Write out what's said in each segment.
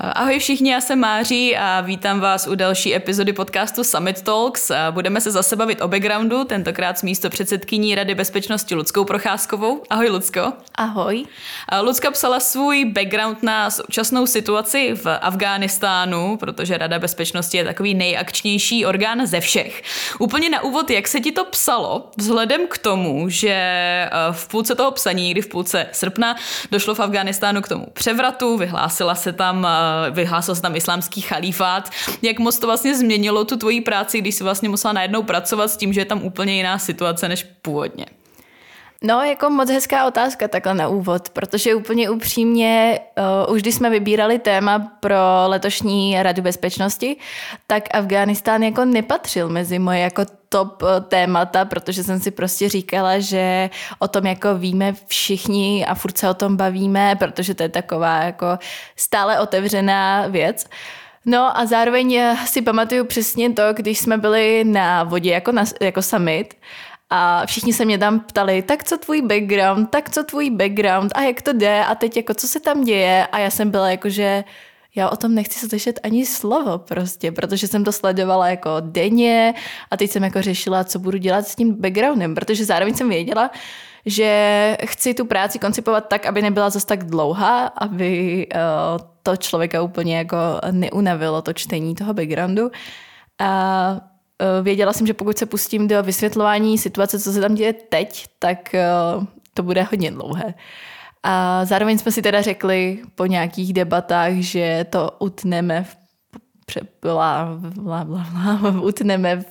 Ahoj všichni, já jsem Máří a vítám vás u další epizody podcastu Summit Talks. Budeme se zase bavit o backgroundu, tentokrát s místopředsedkyní Rady bezpečnosti Luckou Procházkovou. Ahoj Lucko. Ahoj. Lucka psala svůj background na současnou situaci v Afghánistánu, protože Rada bezpečnosti je takový nejakčnější orgán ze všech. Úplně na úvod, jak se ti to psalo, vzhledem k tomu, že v půlce toho psaní, někdy v půlce srpna, došlo v Afghánistánu k tomu převratu, vyhlásil se tam islámský chalífát. Jak moc to vlastně změnilo tu tvoji práci, když jsi vlastně musela najednou pracovat s tím, že je tam úplně jiná situace než původně? No, jako moc hezká otázka takhle na úvod, protože úplně upřímně, už když jsme vybírali téma pro letošní Radu bezpečnosti, tak Afghánistán jako nepatřil mezi moje jako top témata, protože jsem si prostě říkala, že o tom jako víme všichni a furt se o tom bavíme, protože to je taková jako stále otevřená věc. No a zároveň si pamatuju přesně to, když jsme byli na vodě jako summit, a všichni se mě tam ptali, tak co tvůj background a jak to jde a teď jako co se tam děje a já jsem byla jako, že já o tom nechci slyšet ani slovo prostě, protože jsem to sledovala jako denně a teď jsem jako řešila, co budu dělat s tím backgroundem, protože zároveň jsem věděla, že chci tu práci koncipovat tak, aby nebyla zase tak dlouhá, aby to člověka úplně jako neunavilo to čtení toho backgroundu a věděla jsem, že pokud se pustím do vysvětlování situace, co se tam děje teď, tak to bude hodně dlouhé. A zároveň jsme si teda řekli po nějakých debatách, že to utneme v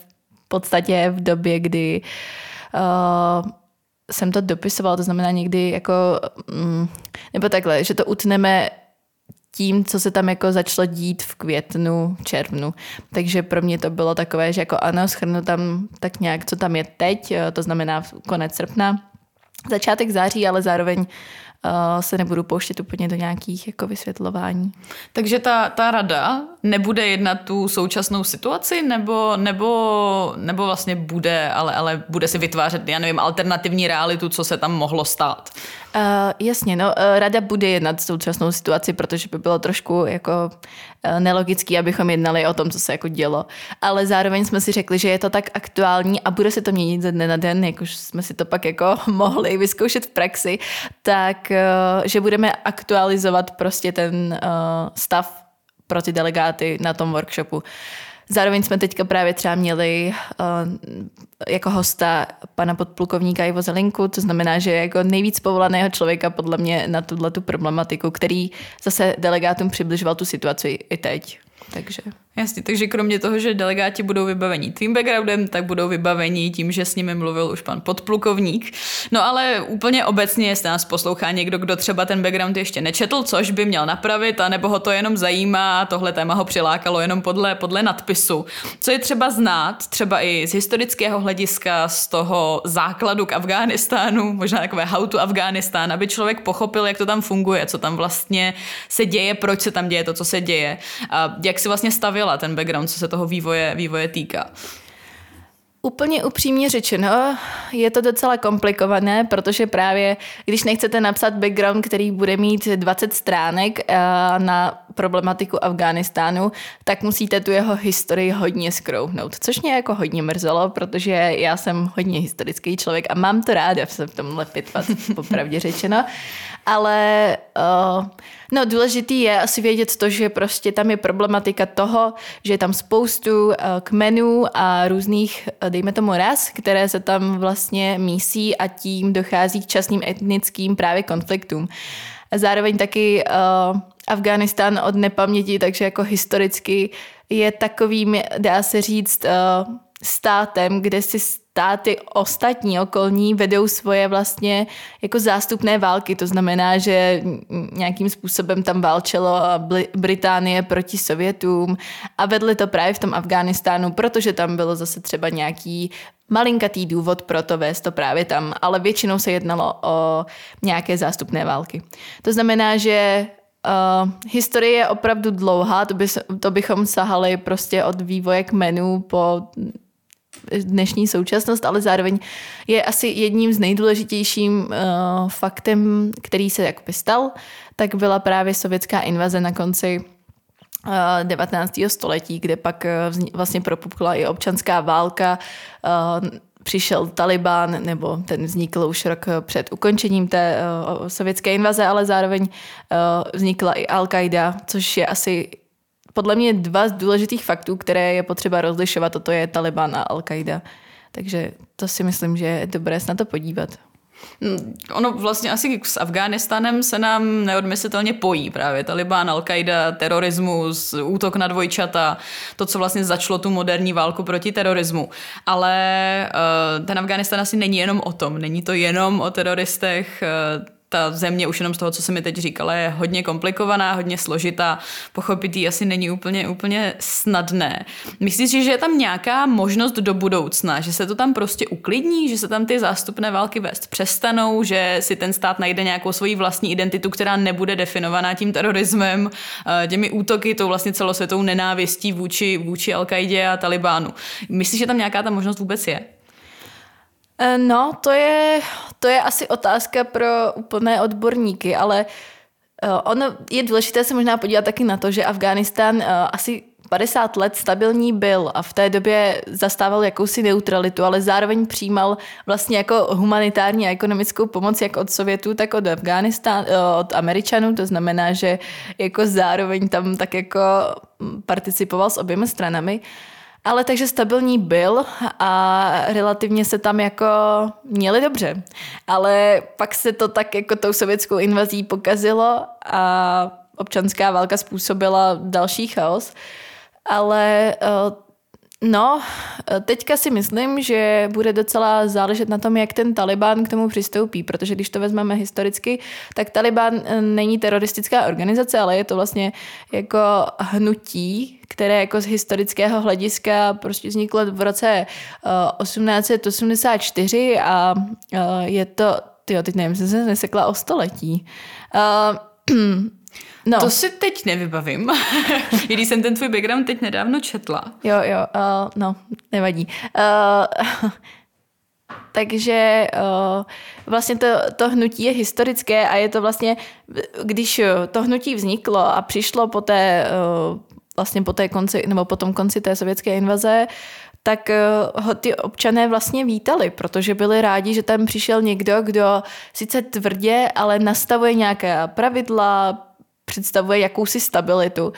podstatě v době, kdy jsem to dopisovala, to znamená někdy jako, nebo takhle, že to utneme tím, co se tam jako začalo dít v květnu, červnu. Takže pro mě to bylo takové, že jako ano, shrnu tam tak nějak, co tam je teď, to znamená konec srpna, začátek září, ale zároveň se nebudu pouštět úplně do nějakých jako vysvětlování. Takže ta rada nebude jednat tu současnou situaci, nebo vlastně bude, ale bude si vytvářet, já nevím, alternativní realitu, co se tam mohlo stát? Jasně, no, rada bude jednat současnou situaci, protože by bylo trošku jako nelogický, abychom jednali o tom, co se jako dělo. Ale zároveň jsme si řekli, že je to tak aktuální a bude se to měnit ze dne na den, jakož jsme si to pak jako mohli vyzkoušet v praxi, tak že budeme aktualizovat prostě ten stav pro ty delegáty na tom workshopu. Zároveň jsme teďka právě třeba měli jako hosta pana podplukovníka Ivo Zelinku, to znamená, že jako nejvíc povolaného člověka podle mě na tuto problematiku, který zase delegátům přibližoval tu situaci i teď. Takže. Jasně, takže kromě toho, že delegáti budou vybaveni tvým backgroundem, tak budou vybaveni tím, že s nimi mluvil už pan podplukovník. No ale úplně obecně, jestli nás poslouchá někdo, kdo třeba ten background ještě nečetl, což by měl napravit, anebo ho to jenom zajímá a tohle téma ho přilákalo jenom podle nadpisu. Co je třeba znát, třeba i z historického hlediska, z toho základu k Afghánistánu, možná takové how to Afghánistán, aby člověk pochopil, jak to tam funguje, co tam vlastně se děje, proč se tam děje to, co se děje. A jak si vlastně stavila ten background, co se toho vývoje týká? Úplně upřímně řečeno, je to docela komplikované, protože právě, když nechcete napsat background, který bude mít 20 stránek na problematiku Afghánistánu, tak musíte tu jeho historii hodně zkrouhnout, což mě jako hodně mrzelo, protože já jsem hodně historický člověk a mám to ráda se v tomhle pitvat, popravdě řečeno. Ale no, důležitý je asi vědět to, že prostě tam je problematika toho, že je tam spoustu kmenů a různých, dejme tomu ras, které se tam vlastně mísí a tím dochází k časným etnickým právě konfliktům. A zároveň taky Afghánistán od nepaměti, takže jako historicky je takovým, dá se říct, státem, kde si státy ostatní okolní vedou svoje vlastně jako zástupné války. To znamená, že nějakým způsobem tam válčelo Británie proti Sovětům a vedli to právě v tom Afghánistánu, protože tam bylo zase třeba nějaký malinkatý důvod pro to vést to právě tam, ale většinou se jednalo o nějaké zástupné války. To znamená, že historie je opravdu dlouhá, to bychom sahali prostě od vývoje kmenů po dnešní současnost, ale zároveň je asi jedním z nejdůležitějším faktem, který se jakoby stal, tak byla právě sovětská invaze na konci 19. století, kde pak vlastně propukla i občanská válka, přišel Taliban, nebo ten vznikl už rok před ukončením té sovětské invaze, ale zároveň vznikla i Al-Qaida, což je asi podle mě dva z důležitých faktů, které je potřeba rozlišovat, a to je Taliban a Al-Qaida. Takže to si myslím, že je dobré se na to podívat. Ono vlastně asi s Afghánistánem se nám neodmyslitelně pojí právě Taliban, Al-Qaida, terorismus, útok na dvojčata, to, co vlastně začalo tu moderní válku proti terorismu. Ale ten Afghánistán asi není jenom o tom, není to jenom o teroristech. Ta země už jenom z toho, co se mi teď říkala, je hodně komplikovaná, hodně složitá. Pochopit ji asi není úplně snadné. Myslíš, že je tam nějaká možnost do budoucna, že se to tam prostě uklidní, že se tam ty zástupné války vést přestanou, že si ten stát najde nějakou svoji vlastní identitu, která nebude definovaná tím terorismem, těmi útoky, tou vlastně celosvětovou nenávistí vůči Al-Kaidě a Talibánu. Myslíš, že tam nějaká ta možnost vůbec je? No, to je asi otázka pro úplné odborníky, ale ono je důležité se možná podívat taky na to, že Afghánistán asi 50 let stabilní byl a v té době zastával jakousi neutralitu, ale zároveň přijímal vlastně jako humanitární a ekonomickou pomoc jak od Sovětů, tak od Američanů, to znamená, že jako zároveň tam tak jako participoval s oběma stranami. Ale takže stabilní byl a relativně se tam jako měli dobře. Ale pak se to tak jako tou sovětskou invazí pokazilo a občanská válka způsobila další chaos. Ale no, teďka si myslím, že bude docela záležet na tom, jak ten Taliban k tomu přistoupí, protože když to vezmeme historicky, tak Taliban není teroristická organizace, ale je to vlastně jako hnutí, které jako z historického hlediska prostě vzniklo v roce 1884 a je to, teď nevím, jsem se nesekla o století. No. To si teď nevybavím, když jsem ten tvůj background teď nedávno četla. Jo, no, nevadí. Takže vlastně to hnutí je historické a je to vlastně, když to hnutí vzniklo a přišlo po té, vlastně po té konci, nebo po tom konci té sovětské invaze, tak ho ty občané vlastně vítali, protože byli rádi, že tam přišel někdo, kdo sice tvrdě, ale nastavuje nějaké pravidla, představuje jakousi stabilitu.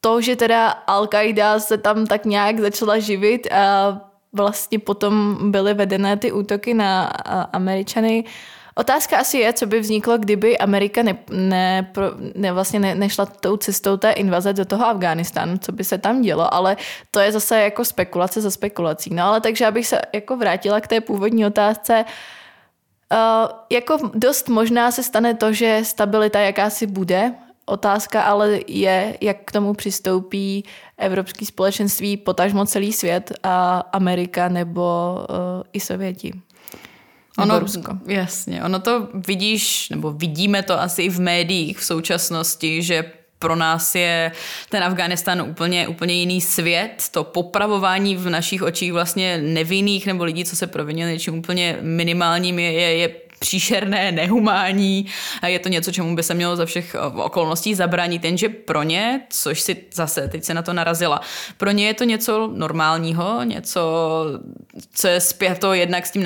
To, že teda Al-Qaida se tam tak nějak začala živit a vlastně potom byly vedené ty útoky na Američany. Otázka asi je, co by vzniklo, kdyby Amerika nešla tou cestou té invaze do toho Afghánistánu, co by se tam dělo, ale to je zase jako spekulace za spekulací. No ale takže abych se jako vrátila k té původní otázce, jako dost možná se stane to, že stabilita jakási bude. Otázka ale je, jak k tomu přistoupí evropské společenství, potažmo celý svět a Amerika nebo i Sověti. Ono, jasně, ono to vidíš, nebo vidíme to asi i v médiích v současnosti, že pro nás je ten Afghánistán úplně jiný svět. To popravování v našich očích vlastně nevinných nebo lidí, co se provinili něčím úplně minimálním, je příšerné, nehumání. Je to něco, čemu by se mělo za všech okolností zabránit, jenže pro ně, což si zase, teď se na to narazila, pro ně je to něco normálního, něco, co je zpěto jednak s tím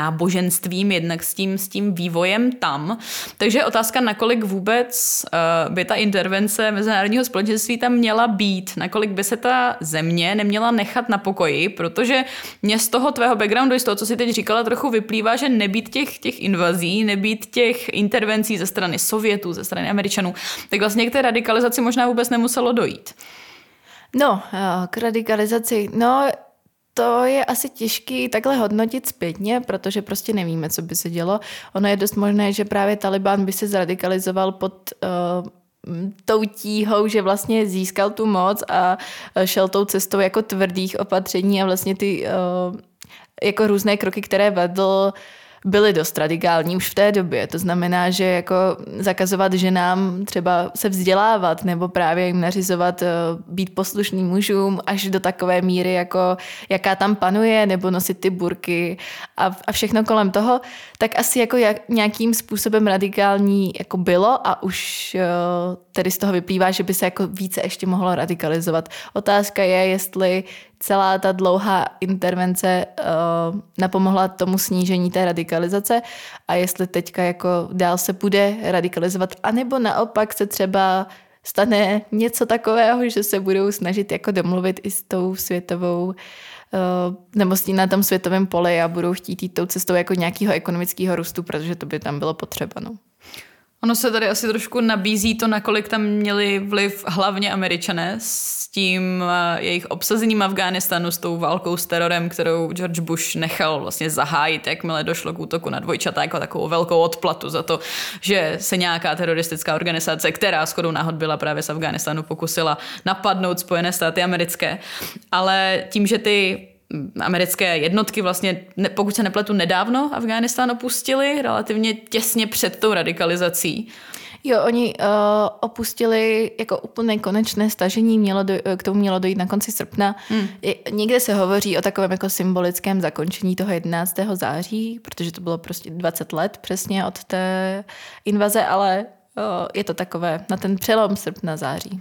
náboženstvím, jednak s tím vývojem tam. Takže je otázka, nakolik vůbec by ta intervence mezinárodního společenství tam měla být, nakolik by se ta země neměla nechat na pokoji, protože mě z toho tvého backgroundu, z toho, co jsi teď říkala, trochu vyplývá, že nebýt těch invazí, nebýt těch intervencí ze strany Sovětů, ze strany Američanů, tak vlastně k té radikalizaci možná vůbec nemuselo dojít. No, k radikalizaci, to je asi těžký takhle hodnotit zpětně, protože prostě nevíme, co by se dělo. Ono je dost možné, že právě Taliban by se zradikalizoval pod tou tíhou, že vlastně získal tu moc a šel tou cestou jako tvrdých opatření a vlastně ty jako různé kroky, které vedl byly dost radikální už v té době. To znamená, že jako zakazovat ženám třeba se vzdělávat nebo právě jim nařizovat být poslušným mužům až do takové míry, jako jaká tam panuje, nebo nosit ty burky a všechno kolem toho, tak asi jako nějakým způsobem radikální jako bylo a už tedy z toho vyplývá, že by se jako více ještě mohlo radikalizovat. Otázka je, jestli celá ta dlouhá intervence napomohla tomu snížení té radikalizace a jestli teďka jako dál se bude radikalizovat, anebo naopak se třeba stane něco takového, že se budou snažit jako domluvit i s tou světovou nebo s tím na tom světovém poli a budou chtít jít tou cestou jako nějakého ekonomického růstu, protože to by tam bylo potřeba. No. Ono se tady asi trošku nabízí to, nakolik tam měli vliv hlavně Američané s tím jejich obsazením Afghánistánu, s tou válkou s terorem, kterou George Bush nechal vlastně zahájit, jakmile došlo k útoku na dvojčata, jako takovou velkou odplatu za to, že se nějaká teroristická organizace, která shodou náhod byla právě z Afghánistánu, pokusila napadnout Spojené státy americké. Ale tím, že ty americké jednotky vlastně, pokud se nepletu, nedávno Afghánistán opustili, relativně těsně před tou radikalizací. Jo, oni opustili jako úplně konečné stažení, k tomu mělo dojít na konci srpna. Někde se hovoří o takovém jako symbolickém zakončení toho 11. září, protože to bylo prostě 20 let přesně od té invaze, ale je to takové na ten přelom srpna září.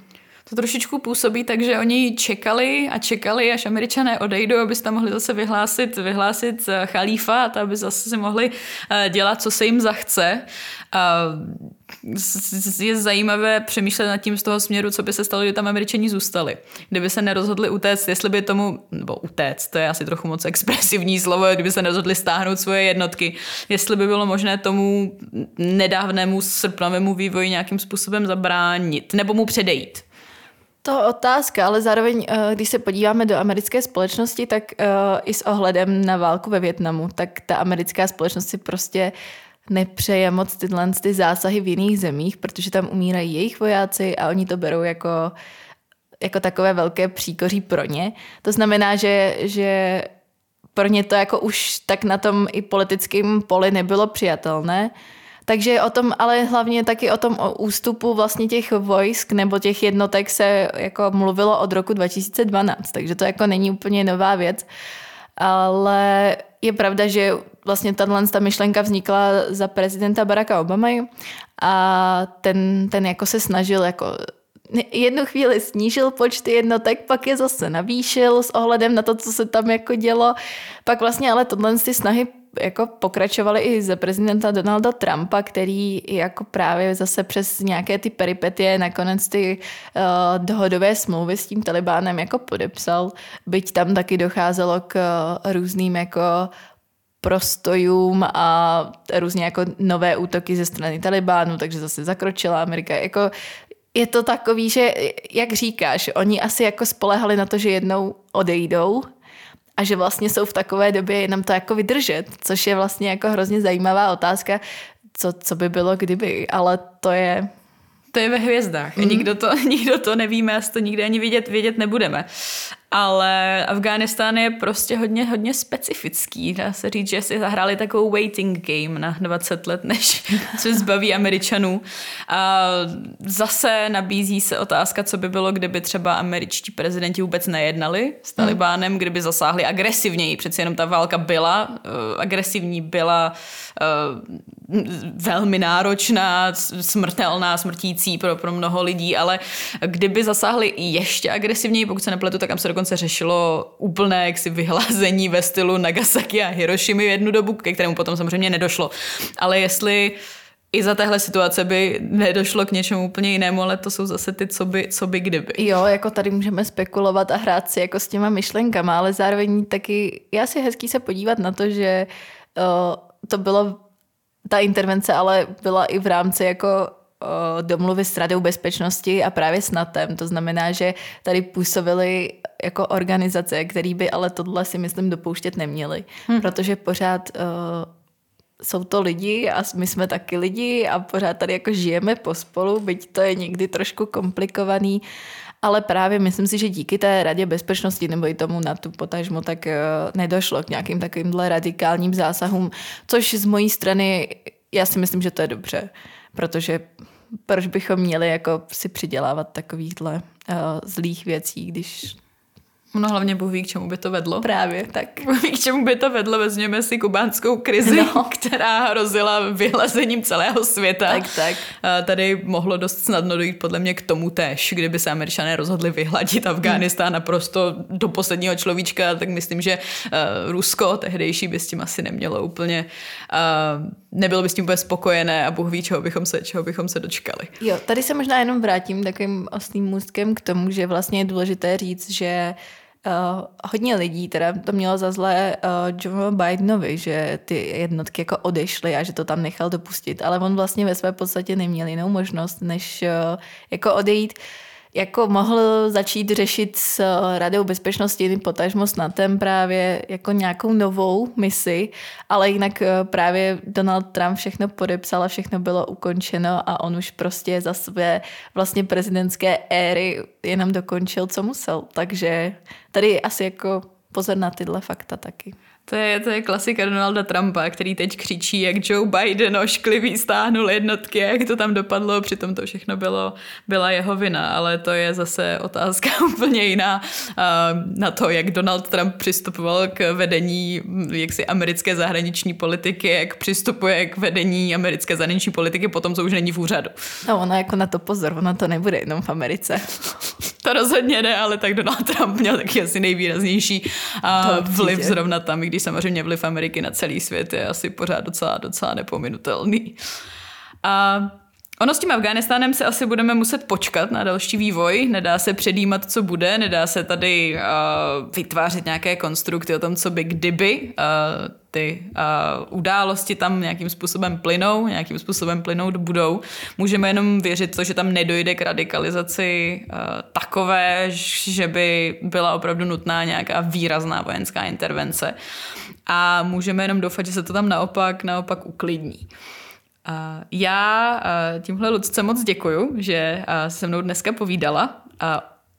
To trošičku působí, takže oni čekali, až Američané odejdou, aby se tam mohli zase vyhlásit chalífát, aby zase si mohli dělat, co se jim zachce. Je zajímavé přemýšlet nad tím z toho směru, co by se stalo, kdyby tam Američani zůstali. Kdyby se nerozhodli utéct, jestli by tomu, nebo utéct, to je asi trochu moc expresivní slovo, kdyby se nerozhodli stáhnout svoje jednotky, jestli by bylo možné tomu nedávnému srpnovému vývoji nějakým způsobem zabránit, nebo mu předejít. To otázka, ale zároveň, když se podíváme do americké společnosti, tak i s ohledem na válku ve Vietnamu, tak ta americká společnost si prostě nepřeje moc tyhle ty zásahy v jiných zemích, protože tam umírají jejich vojáci a oni to berou jako takové velké příkoří pro ně. To znamená, že pro ně to jako už tak na tom i politickém poli nebylo přijatelné. Takže o tom, ale hlavně taky o tom ústupu vlastně těch vojsk nebo těch jednotek se jako mluvilo od roku 2012, takže to jako není úplně nová věc. Ale je pravda, že vlastně ta myšlenka vznikla za prezidenta Baracka Obamy a ten jako se snažil jako jednu chvíli snížil počty jednotek, pak je zase navýšil s ohledem na to, co se tam jako dělo. Pak vlastně ale tohle ty snahy jako pokračovali i za prezidenta Donalda Trumpa, který jako právě zase přes nějaké ty peripetie nakonec ty dohodové smlouvy s tím Talibánem jako podepsal, byť tam taky docházelo k různým jako prostojům a různě jako nové útoky ze strany Talibánu, takže zase zakročila Amerika. Jako je to takový, že jak říkáš, oni asi jako spolehali na to, že jednou odejdou, a že vlastně jsou v takové době jenom to jako vydržet, což je vlastně jako hrozně zajímavá otázka, co by bylo kdyby, ale to je ve hvězdách. Nikdo to nevíme, a to nikdy ani vědět nebudeme. Ale Afghánistán je prostě hodně, hodně specifický. Dá se říct, že si zahráli takovou waiting game na 20 let, než se zbaví Američanů. A zase nabízí se otázka, co by bylo, kdyby třeba američtí prezidenti vůbec nejednali s Talibánem, kdyby zasáhli agresivněji. Přeci jenom ta válka byla agresivní, byla velmi náročná, smrtelná, smrtící pro mnoho lidí, ale kdyby zasáhli ještě agresivněji, pokud se nepletu, tak tam se dokonce řešilo úplné jaksi vyhlazení ve stylu Nagasaki a Hirošimy jednu dobu, ke kterému potom samozřejmě nedošlo. Ale jestli i za téhle situace by nedošlo k něčemu úplně jinému, ale to jsou zase ty co by kdyby. Jo, jako tady můžeme spekulovat a hrát si jako s těma myšlenkama, ale zároveň taky já si hezký se podívat na to, že to bylo ta intervence, ale byla i v rámci jako domluvy s Radou bezpečnosti a právě s NATOem. To znamená, že tady působily jako organizace, které by ale tohle si myslím dopouštět neměly, protože pořád jsou to lidi a my jsme taky lidi a pořád tady jako žijeme pospolu, byť to je někdy trošku komplikovaný, ale právě myslím si, že díky té radě bezpečnosti nebo i tomu NATO potažmo, tak nedošlo k nějakým takovýmhle radikálním zásahům, což z mojí strany já si myslím, že to je dobře, protože proč bychom měli jako si přidělávat takovýchhle zlých věcí, když... No hlavně Bůh ví, k čemu by to vedlo. Právě, tak. Bůh ví, k čemu by to vedlo. Vezměme si kubánskou krizi, která hrozila vyhlazením celého světa. Tak. Tady mohlo dost snadno dojít podle mě k tomu též, kdyby se Američané rozhodli vyhladit Afghánistán naprosto do posledního človíčka, tak myslím, že Rusko tehdejší by s tím asi nemělo úplně... nebylo by s tím úplně spokojené a Bůh ví, čeho bychom se dočkali. Jo, tady se možná jenom vrátím takovým oslým můstkem k tomu, že vlastně je důležité říct, že hodně lidí teda to mělo za zlé Joe Bidenovi, že ty jednotky jako odešly a že to tam nechal dopustit, ale on vlastně ve své podstatě neměl jinou možnost, než jako odejít. Jako mohl začít řešit s Radou bezpečnosti, potažmo s NATOem právě jako nějakou novou misi, ale jinak právě Donald Trump všechno podepsal a všechno bylo ukončeno a on už prostě za své vlastně prezidentské éry jenom dokončil, co musel. Takže tady asi jako pozor na tyhle fakta taky. To je klasika Donalda Trumpa, který teď křičí, jak Joe Biden ošklivý stáhnul jednotky, jak to tam dopadlo, přitom to všechno byla jeho vina, ale to je zase otázka úplně jiná na to, jak Donald Trump přistupoval k vedení jaksi americké zahraniční politiky, jak přistupuje k vedení americké zahraniční politiky potom, co už není v úřadu. No ona jako na to pozor, ona to nebude jenom v Americe. To rozhodně ne, ale tak Donald Trump měl taky asi nejvýraznější vliv zrovna tam, i když samozřejmě vliv Ameriky na celý svět je asi pořád docela nepominutelný. A ono s tím Afghánistánem se asi budeme muset počkat na další vývoj, nedá se předjímat, co bude, nedá se tady vytvářet nějaké konstrukty o tom, co by kdyby ty události tam nějakým způsobem plynout budou. Můžeme jenom věřit to, že tam nedojde k radikalizaci takové, že by byla opravdu nutná nějaká výrazná vojenská intervence. A můžeme jenom doufat, že se to tam naopak uklidní. Já tímhle Lucce moc děkuju, že se mnou dneska povídala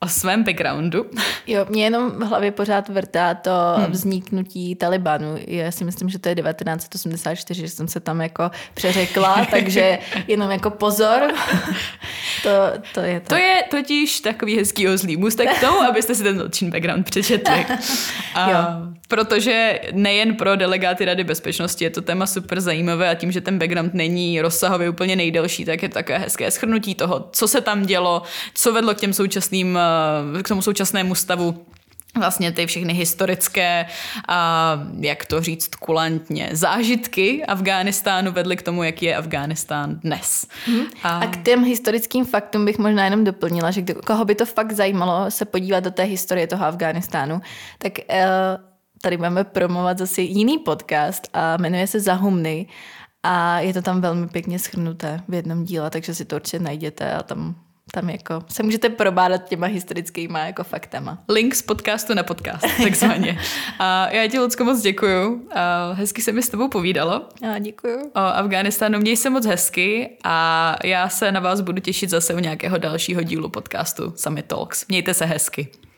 o svém backgroundu. Jo, mě jenom v hlavě pořád vrtá to vzniknutí Talibanu. Já si myslím, že to je 1984, že jsem se tam jako přeřekla, takže jenom jako pozor. To je to. To je totiž takový hezký ozlý můstek k tomu, abyste si ten odčin background přečetli. Protože nejen pro delegáty Rady bezpečnosti je to téma super zajímavé a tím, že ten background není rozsahově úplně nejdelší, tak je to také hezké shrnutí toho, co se tam dělo, co vedlo k tomu současnému stavu, vlastně ty všechny historické a jak to říct kulantně, zážitky Afghánistánu vedly k tomu, jaký je Afghánistán dnes. A k těm historickým faktům bych možná jenom doplnila, že koho by to fakt zajímalo se podívat do té historie toho Afghánistánu, tak tady máme promovat zase jiný podcast a jmenuje se Za humny a je to tam velmi pěkně shrnuté v jednom díle, takže si to určitě najděte a tam jako se můžete probádat těma historickýma jako faktama. Link z podcastu na podcast, takzvaně. A já ti, Lucko, moc děkuju. A hezky se mi s tebou povídalo. Já děkuju. O Afghánistánu, měj se moc hezky a já se na vás budu těšit zase u nějakého dalšího dílu podcastu Summit Talks. Mějte se hezky.